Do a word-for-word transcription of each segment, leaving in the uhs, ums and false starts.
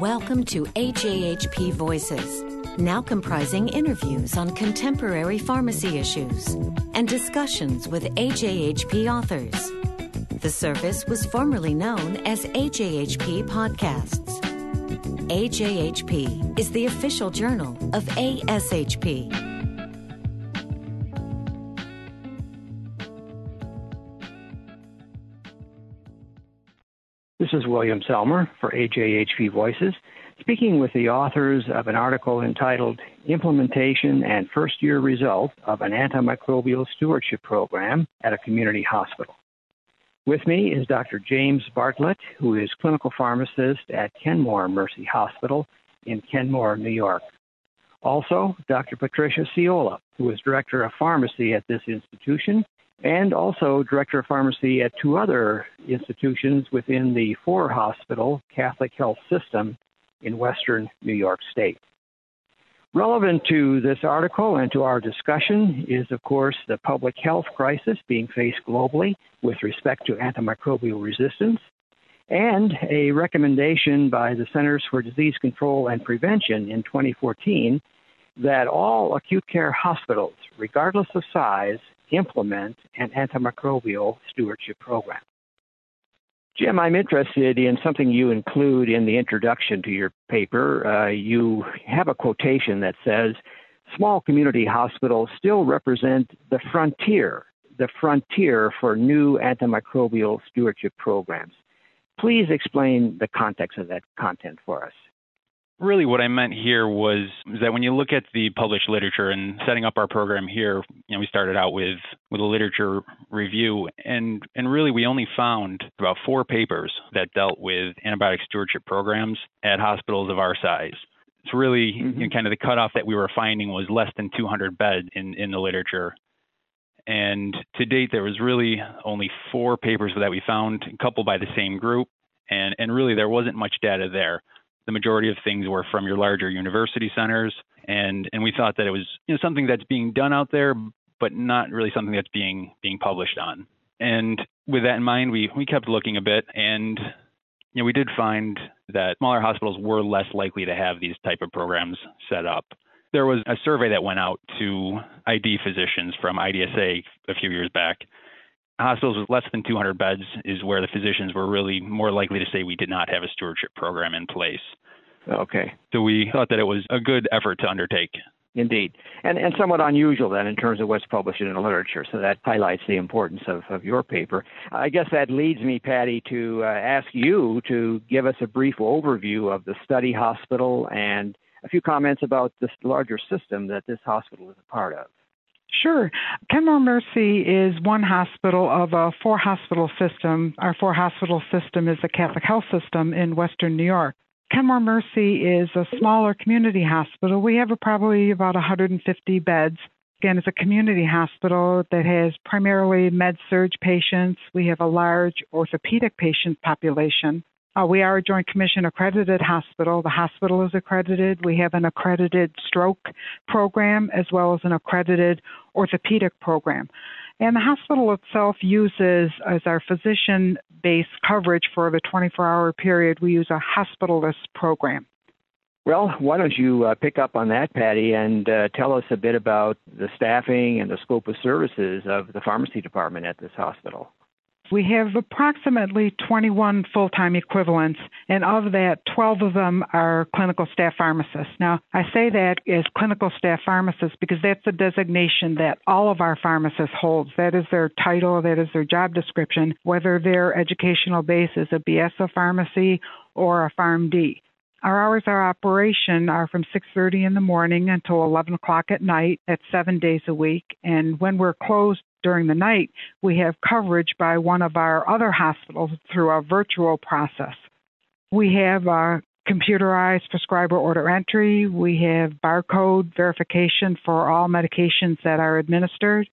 Welcome to A J H P Voices, now comprising interviews on contemporary pharmacy issues and discussions with A J H P authors. The service was formerly known as A J H P Podcasts. A J H P is the official journal of A S H P. This is William Selmer for A J H P Voices, speaking with the authors of an article entitled Implementation and First Year Result of an Antimicrobial Stewardship Program at a Community Hospital. With me is Doctor James Bartlett, who is clinical pharmacist at Kenmore Mercy Hospital in Kenmore, New York. Also, Doctor Patricia Sciola, who is director of pharmacy at this institution and also director of pharmacy at two other institutions within the four-hospital Catholic Health System in western New York State. Relevant to this article and to our discussion is, of course, the public health crisis being faced globally with respect to antimicrobial resistance, and a recommendation by the Centers for Disease Control and Prevention in twenty fourteen that all acute care hospitals, regardless of size, implement an antimicrobial stewardship program. Jim, I'm interested in something you include in the introduction to your paper. Uh, you have a quotation that says, small community hospitals still represent the frontier, the frontier for new antimicrobial stewardship programs. Please explain the context of that content for us. Really what I meant here was that when you look at the published literature and setting up our program here, you know, we started out with, with a literature review, and, and really we only found about four papers that dealt with antibiotic stewardship programs at hospitals of our size. It's really mm-hmm. you know, kind of the cutoff that we were finding was less than two hundred beds in, in the literature. And to date, there was really only four papers that we found, a couple by the same group, and, and really there wasn't much data there. The majority of things were from your larger university centers, and, and we thought that it was you know, something that's being done out there, but not really something that's being being published on. And with that in mind, we, we kept looking a bit, and you know, we did find that smaller hospitals were less likely to have these type of programs set up. There was a survey that went out to I D physicians from I D S A a few years back. Hospitals with less than two hundred beds is where the physicians were really more likely to say we did not have a stewardship program in place. Okay. So we thought that it was a good effort to undertake. Indeed. And and somewhat unusual then in terms of what's published in the literature. So that highlights the importance of, of your paper. I guess that leads me, Patty, to uh, ask you to give us a brief overview of the study hospital and a few comments about this larger system that this hospital is a part of. Sure. Kenmore Mercy is one hospital of a four-hospital system. Our four-hospital system is the Catholic Health System in western New York. Kenmore Mercy is a smaller community hospital. We have probably about one hundred fifty beds. Again, it's a community hospital that has primarily med-surg patients. We have a large orthopedic patient population. Uh, we are a Joint Commission accredited hospital. The hospital is accredited. We have an accredited stroke program as well as an accredited orthopedic program. And the hospital itself uses, as our physician-based coverage for the twenty-four hour period, we use a hospitalist program. Well, why don't you uh, pick up on that, Patty, and uh, tell us a bit about the staffing and the scope of services of the pharmacy department at this hospital. We have approximately twenty-one full-time equivalents, and of that, twelve of them are clinical staff pharmacists. Now, I say that as clinical staff pharmacists because that's the designation that all of our pharmacists hold. That is their title, that is their job description, whether their educational base is a B S of pharmacy or a PharmD. Our hours of operation are from six thirty in the morning until eleven o'clock at night. That's seven days a week, and when we're closed during the night, we have coverage by one of our other hospitals through a virtual process. We have a computerized prescriber order entry. We have barcode verification for all medications that are administered.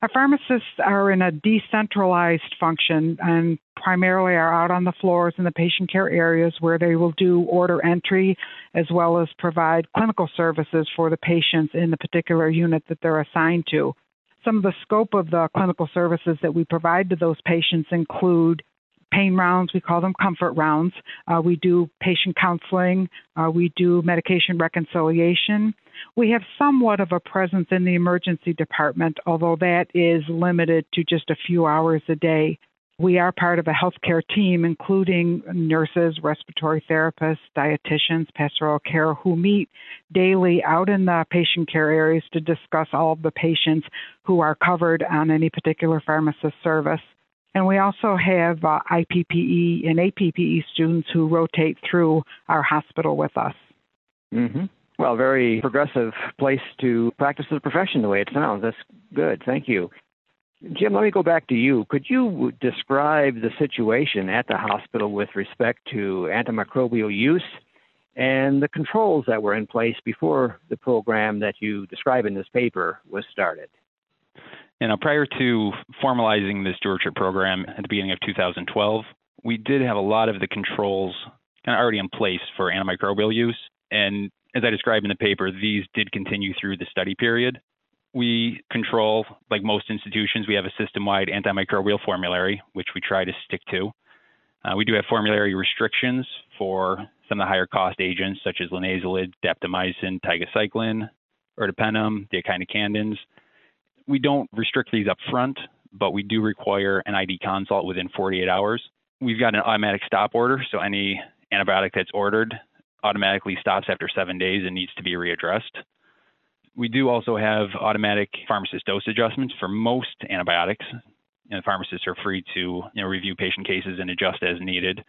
Our pharmacists are in a decentralized function and primarily are out on the floors in the patient care areas where they will do order entry as well as provide clinical services for the patients in the particular unit that they're assigned to. Some of the scope of the clinical services that we provide to those patients include pain rounds. We call them comfort rounds. Uh, we do patient counseling. Uh, we do medication reconciliation. We have somewhat of a presence in the emergency department, although that is limited to just a few hours a day. We are part of a healthcare team, including nurses, respiratory therapists, dietitians, pastoral care, who meet daily out in the patient care areas to discuss all of the patients who are covered on any particular pharmacist service. And we also have uh, I P P E and A P P E students who rotate through our hospital with us. Mm-hmm. Well, very progressive place to practice the profession the way it sounds. That's good. Thank you. Jim, let me go back to you. Could you describe the situation at the hospital with respect to antimicrobial use and the controls that were in place before the program that you describe in this paper was started? You know, prior to formalizing this stewardship program at the beginning of two thousand twelve, we did have a lot of the controls kind of already in place for antimicrobial use. And as I described in the paper, these did continue through the study period. We control, like most institutions, we have a system-wide antimicrobial formulary, which we try to stick to. Uh, we do have formulary restrictions for some of the higher cost agents, such as linezolid, daptomycin, tigecycline, urtipenem, the echinocandins. We don't restrict these up front, but we do require an I D consult within forty-eight hours. We've got an automatic stop order, so any antibiotic that's ordered automatically stops after seven days and needs to be readdressed. We do also have automatic pharmacist dose adjustments for most antibiotics, and pharmacists are free to, you know, review patient cases and adjust as needed.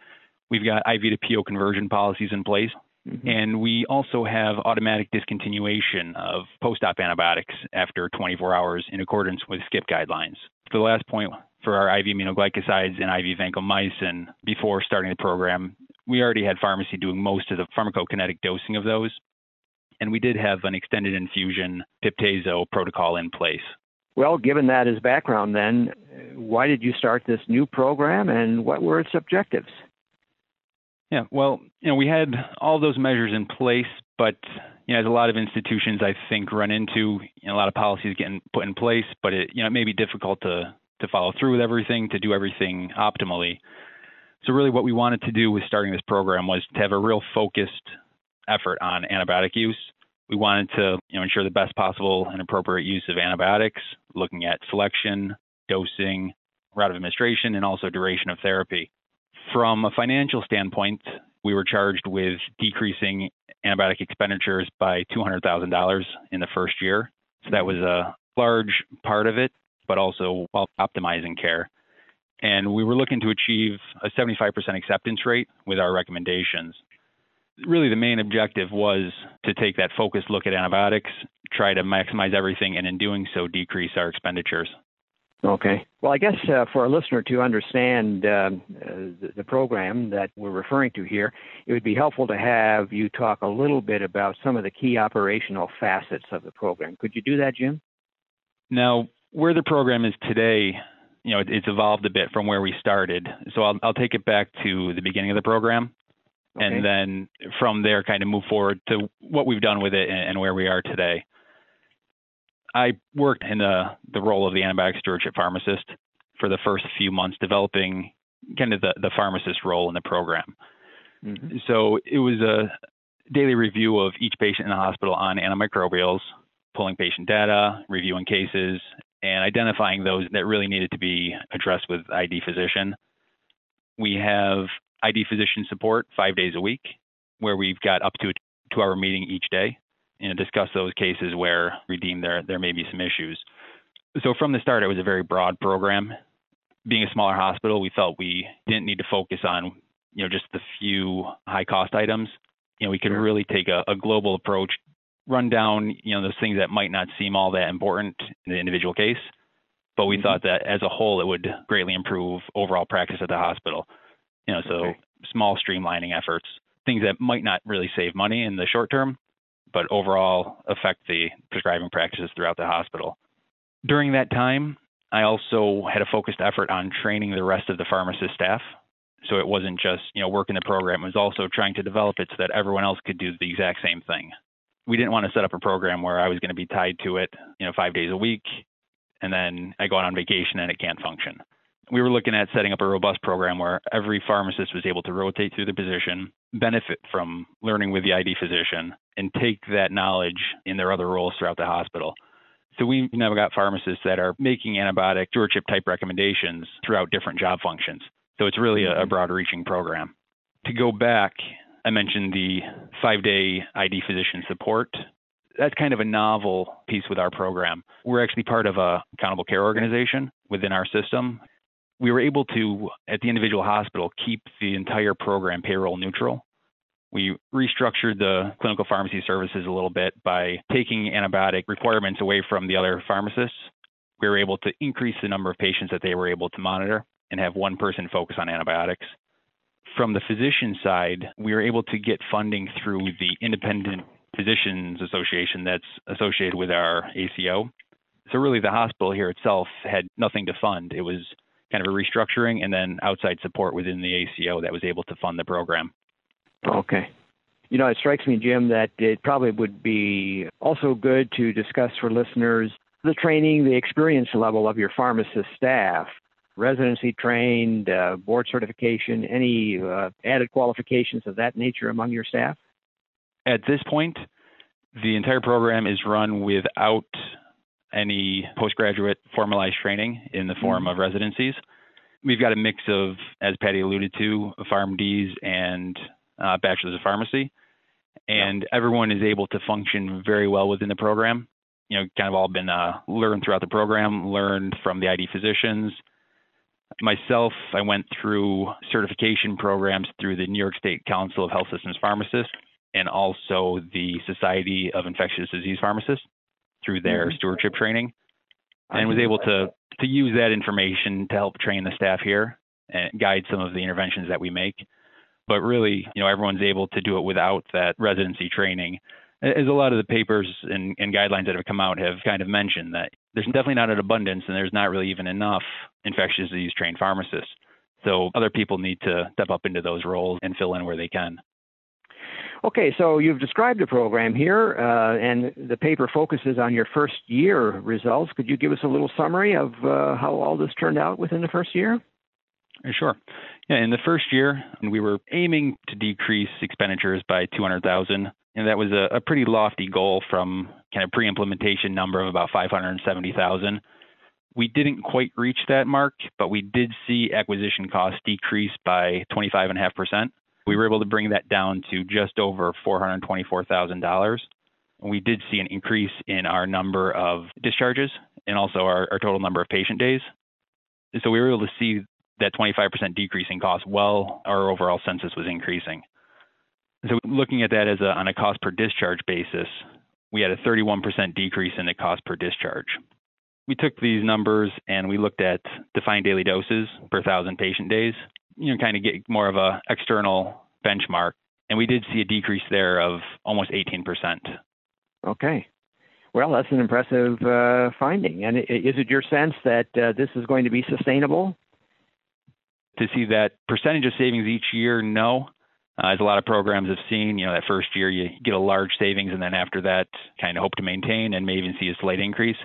We've got I V to P O conversion policies in place, mm-hmm. and we also have automatic discontinuation of post-op antibiotics after twenty-four hours in accordance with SCIP guidelines. For the last point, for our I V aminoglycosides and I V vancomycin, before starting the program, we already had pharmacy doing most of the pharmacokinetic dosing of those. And we did have an extended infusion pip-tazo protocol in place. Well, given that as background then, why did you start this new program and what were its objectives? Yeah, well, you know, we had all those measures in place, but you know, as a lot of institutions I think run into, you know, a lot of policies getting put in place, but it, you know, it may be difficult to, to follow through with everything, to do everything optimally. So really what we wanted to do with starting this program was to have a real focused effort on antibiotic use. We wanted to, you know, ensure the best possible and appropriate use of antibiotics, looking at selection, dosing, route of administration, and also duration of therapy. From a financial standpoint, we were charged with decreasing antibiotic expenditures by two hundred thousand dollars in the first year. So that was a large part of it, but also while optimizing care. And we were looking to achieve a seventy-five percent acceptance rate with our recommendations. Really, the main objective was to take that focused look at antibiotics, try to maximize everything, and in doing so, decrease our expenditures. Okay. Well, I guess uh, for a listener to understand uh, the program that we're referring to here, it would be helpful to have you talk a little bit about some of the key operational facets of the program. Could you do that, Jim? Now, where the program is today, you know, it's evolved a bit from where we started. So I'll, I'll take it back to the beginning of the program. Okay. And then from there, kind of move forward to what we've done with it and where we are today. I worked in the, the role of the antibiotic stewardship pharmacist for the first few months, developing kind of the, the pharmacist role in the program. Mm-hmm. So it was a daily review of each patient in the hospital on antimicrobials, pulling patient data, reviewing cases, and identifying those that really needed to be addressed with I D physician. We have I D physician support five days a week, where we've got up to a two-hour meeting each day and discuss those cases where we deem there, there may be some issues. So from the start, it was a very broad program. Being a smaller hospital, we felt we didn't need to focus on, you know, just the few high-cost items. You know, we could really take a, a global approach, run down, you know, those things that might not seem all that important in the individual case, but we mm-hmm. thought that as a whole, it would greatly improve overall practice at the hospital. You know, so okay. small streamlining efforts, things that might not really save money in the short term, but overall affect the prescribing practices throughout the hospital. During that time, I also had a focused effort on training the rest of the pharmacist staff. So it wasn't just, you know, working the program, it was also trying to develop it so that everyone else could do the exact same thing. We didn't want to set up a program where I was going to be tied to it, you know, five days a week, and then I go out on vacation and it can't function. we were looking at setting up a robust program where every pharmacist was able to rotate through the position, benefit from learning with the I D physician, and take that knowledge in their other roles throughout the hospital. So we've now got pharmacists that are making antibiotic stewardship type recommendations throughout different job functions. So it's really a, a broad-reaching program. To go back, I mentioned the five-day I D physician support. That's kind of a novel piece with our program. We're actually part of a accountable care organization within our system. We were able to, at the individual hospital, keep the entire program payroll neutral. We restructured the clinical pharmacy services a little bit by taking antibiotic requirements away from the other pharmacists. We were able to increase the number of patients that they were able to monitor and have one person focus on antibiotics. From the physician side, we were able to get funding through the Independent Physicians Association that's associated with our A C O. So really the hospital here itself had nothing to fund. It was kind of a restructuring and then outside support within the A C O that was able to fund the program. Okay. You know, it strikes me, Jim, that it probably would be also good to discuss for listeners the training, the experience level of your pharmacist staff, residency trained, uh, board certification, any uh, added qualifications of that nature among your staff? At this point, the entire program is run without any postgraduate formalized training in the form of residencies. We've got a mix of, as Patty alluded to, PharmDs and uh, Bachelors of Pharmacy, and yeah. Everyone is able to function very well within the program. You know, kind of all been uh, learned throughout the program, learned from the I D physicians. Myself, I went through certification programs through the New York State Council of Health Systems Pharmacists and also the Society of Infectious Disease Pharmacists through their stewardship training, and was able to, to use that information to help train the staff here and guide some of the interventions that we make. But really, you know, everyone's able to do it without that residency training. As a lot of the papers and, and guidelines that have come out have kind of mentioned that there's definitely not an abundance and there's not really even enough infectious disease trained pharmacists. So other people need to step up into those roles and fill in where they can. Okay, so you've described the program here, uh, and the paper focuses on your first year results. Could you give us a little summary of uh, how all this turned out within the first year? Sure. Yeah, in the first year, we were aiming to decrease expenditures by two hundred thousand dollars, and that was a, a pretty lofty goal from kind of pre-implementation number of about five hundred seventy thousand dollars. We didn't quite reach that mark, but we did see acquisition costs decrease by twenty-five point five percent. We were able to bring that down to just over four hundred twenty-four thousand dollars. We did see an increase in our number of discharges and also our, our total number of patient days. And so we were able to see that twenty-five percent decrease in cost while our overall census was increasing. So looking at that as a, on a cost per discharge basis, we had a thirty-one percent decrease in the cost per discharge. We took these numbers and we looked at defined daily doses per thousand patient days, you know, kind of get more of a external benchmark. And we did see a decrease there of almost eighteen percent. Okay. Well, that's an impressive uh, finding. And is it your sense that uh, this is going to be sustainable? To see that percentage of savings each year, no. Uh, as a lot of programs have seen, you know, that first year you get a large savings and then after that kind of hope to maintain and may even see a slight increase.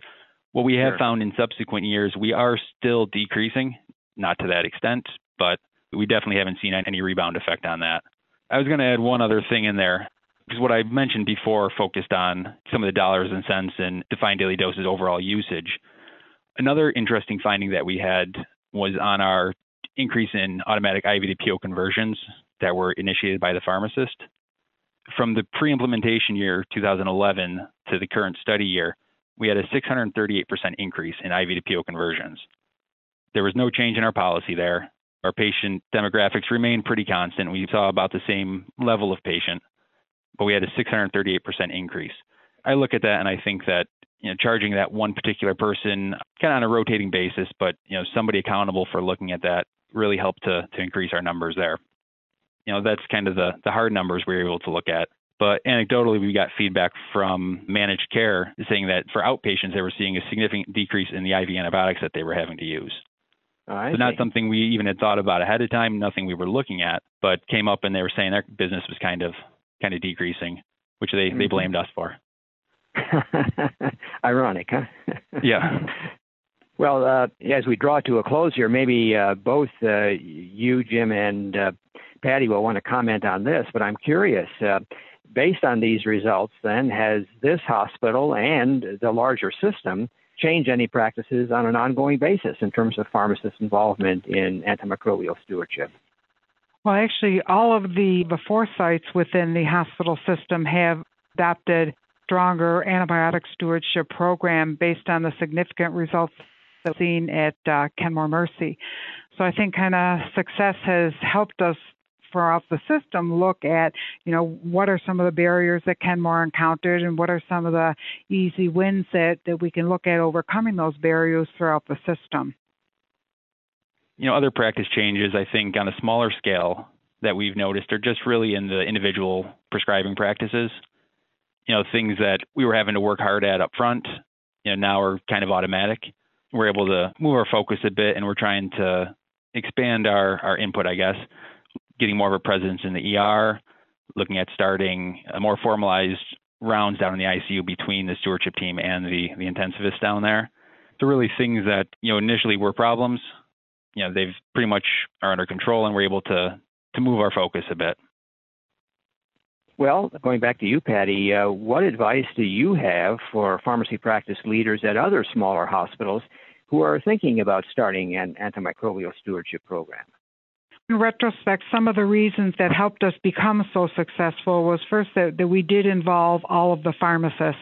What we have sure. found in subsequent years, we are still decreasing, not to that extent, but we definitely haven't seen any rebound effect on that. I was going to add one other thing in there, because what I mentioned before focused on some of the dollars and cents and defined daily doses overall usage. Another interesting finding that we had was on our increase in automatic I V to P O conversions that were initiated by the pharmacist. From the pre-implementation year two thousand eleven to the current study year, we had a six hundred thirty-eight percent increase in I V to P O conversions. There was no change in our policy there. Our patient demographics remained pretty constant. We saw about the same level of patient, but we had a six hundred thirty-eight percent increase. I look at that and I think that, you know, charging that one particular person kind of on a rotating basis, but, you know, somebody accountable for looking at that really helped to, to increase our numbers there. You know, that's kind of the, the hard numbers we were able to look at. But anecdotally, we got feedback from managed care saying that for outpatients, they were seeing a significant decrease in the I V antibiotics that they were having to use. So not something we even had thought about ahead of time, nothing we were looking at, but came up and they were saying their business was kind of kind of decreasing, which they, mm-hmm. they blamed us for. Ironic, huh? Yeah. Well, uh, as we draw to a close here, maybe uh, both uh, you, Jim, and uh, Patty will want to comment on this, but I'm curious, uh, based on these results, then, has this hospital and the larger system change any practices on an ongoing basis in terms of pharmacists' involvement in antimicrobial stewardship? Well, actually, all of the before sites within the hospital system have adopted stronger antibiotic stewardship program based on the significant results that we've seen at uh, Kenmore Mercy. So I think kind of success has helped us throughout the system look at, you know, what are some of the barriers that Kenmore encountered and what are some of the easy wins that, that we can look at overcoming those barriers throughout the system. You know, other practice changes, I think, on a smaller scale that we've noticed are just really in the individual prescribing practices. You know, things that we were having to work hard at up front, you know, now are kind of automatic. We're able to move our focus a bit, and we're trying to expand our, our input, I guess, getting more of a presence in the E R, looking at starting a more formalized rounds down in the I C U between the stewardship team and the, the intensivists down there. So really things that, you know, initially were problems, you know, they've pretty much are under control, and we're able to to move our focus a bit. Well, going back to you, Patty, uh, what advice do you have for pharmacy practice leaders at other smaller hospitals who are thinking about starting an antimicrobial stewardship program? In retrospect, some of the reasons that helped us become so successful was first that, that we did involve all of the pharmacists.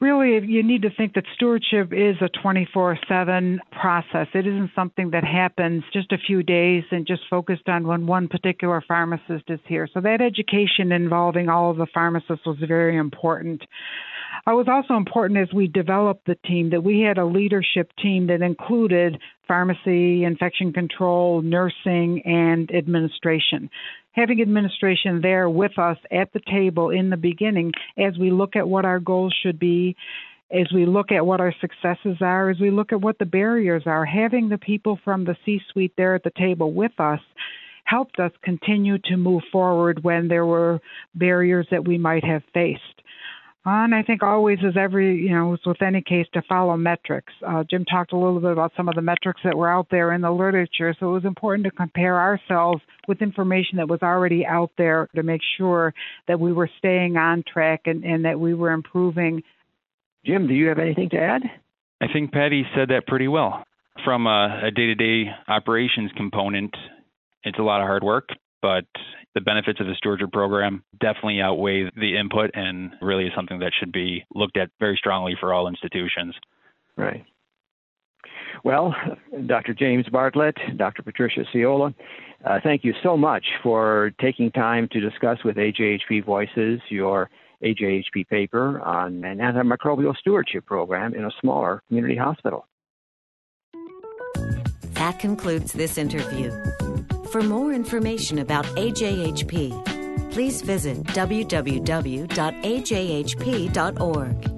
Really, you need to think that stewardship is a twenty-four seven process. It isn't something that happens just a few days and just focused on when one particular pharmacist is here. So that education involving all of the pharmacists was very important. It was also important as we developed the team that we had a leadership team that included pharmacy, infection control, nursing, and administration. Having administration there with us at the table in the beginning as we look at what our goals should be, as we look at what our successes are, as we look at what the barriers are, having the people from the C-suite there at the table with us helped us continue to move forward when there were barriers that we might have faced. And I think always is every, you know, with any case to follow metrics. Uh, Jim talked a little bit about some of the metrics that were out there in the literature. So it was important to compare ourselves with information that was already out there to make sure that we were staying on track and, and that we were improving. Jim, do you have anything to add? I think Patty said that pretty well. From a, a day-to-day operations component, it's a lot of hard work, but the benefits of the stewardship program definitely outweigh the input, and really is something that should be looked at very strongly for all institutions. Right. Well, Doctor James Bartlett, Doctor Patricia Sciola, uh, thank you so much for taking time to discuss with A J H P Voices your A J H P paper on an antimicrobial stewardship program in a smaller community hospital. That concludes this interview. For more information about A J H P, please visit w w w dot a j h p dot org.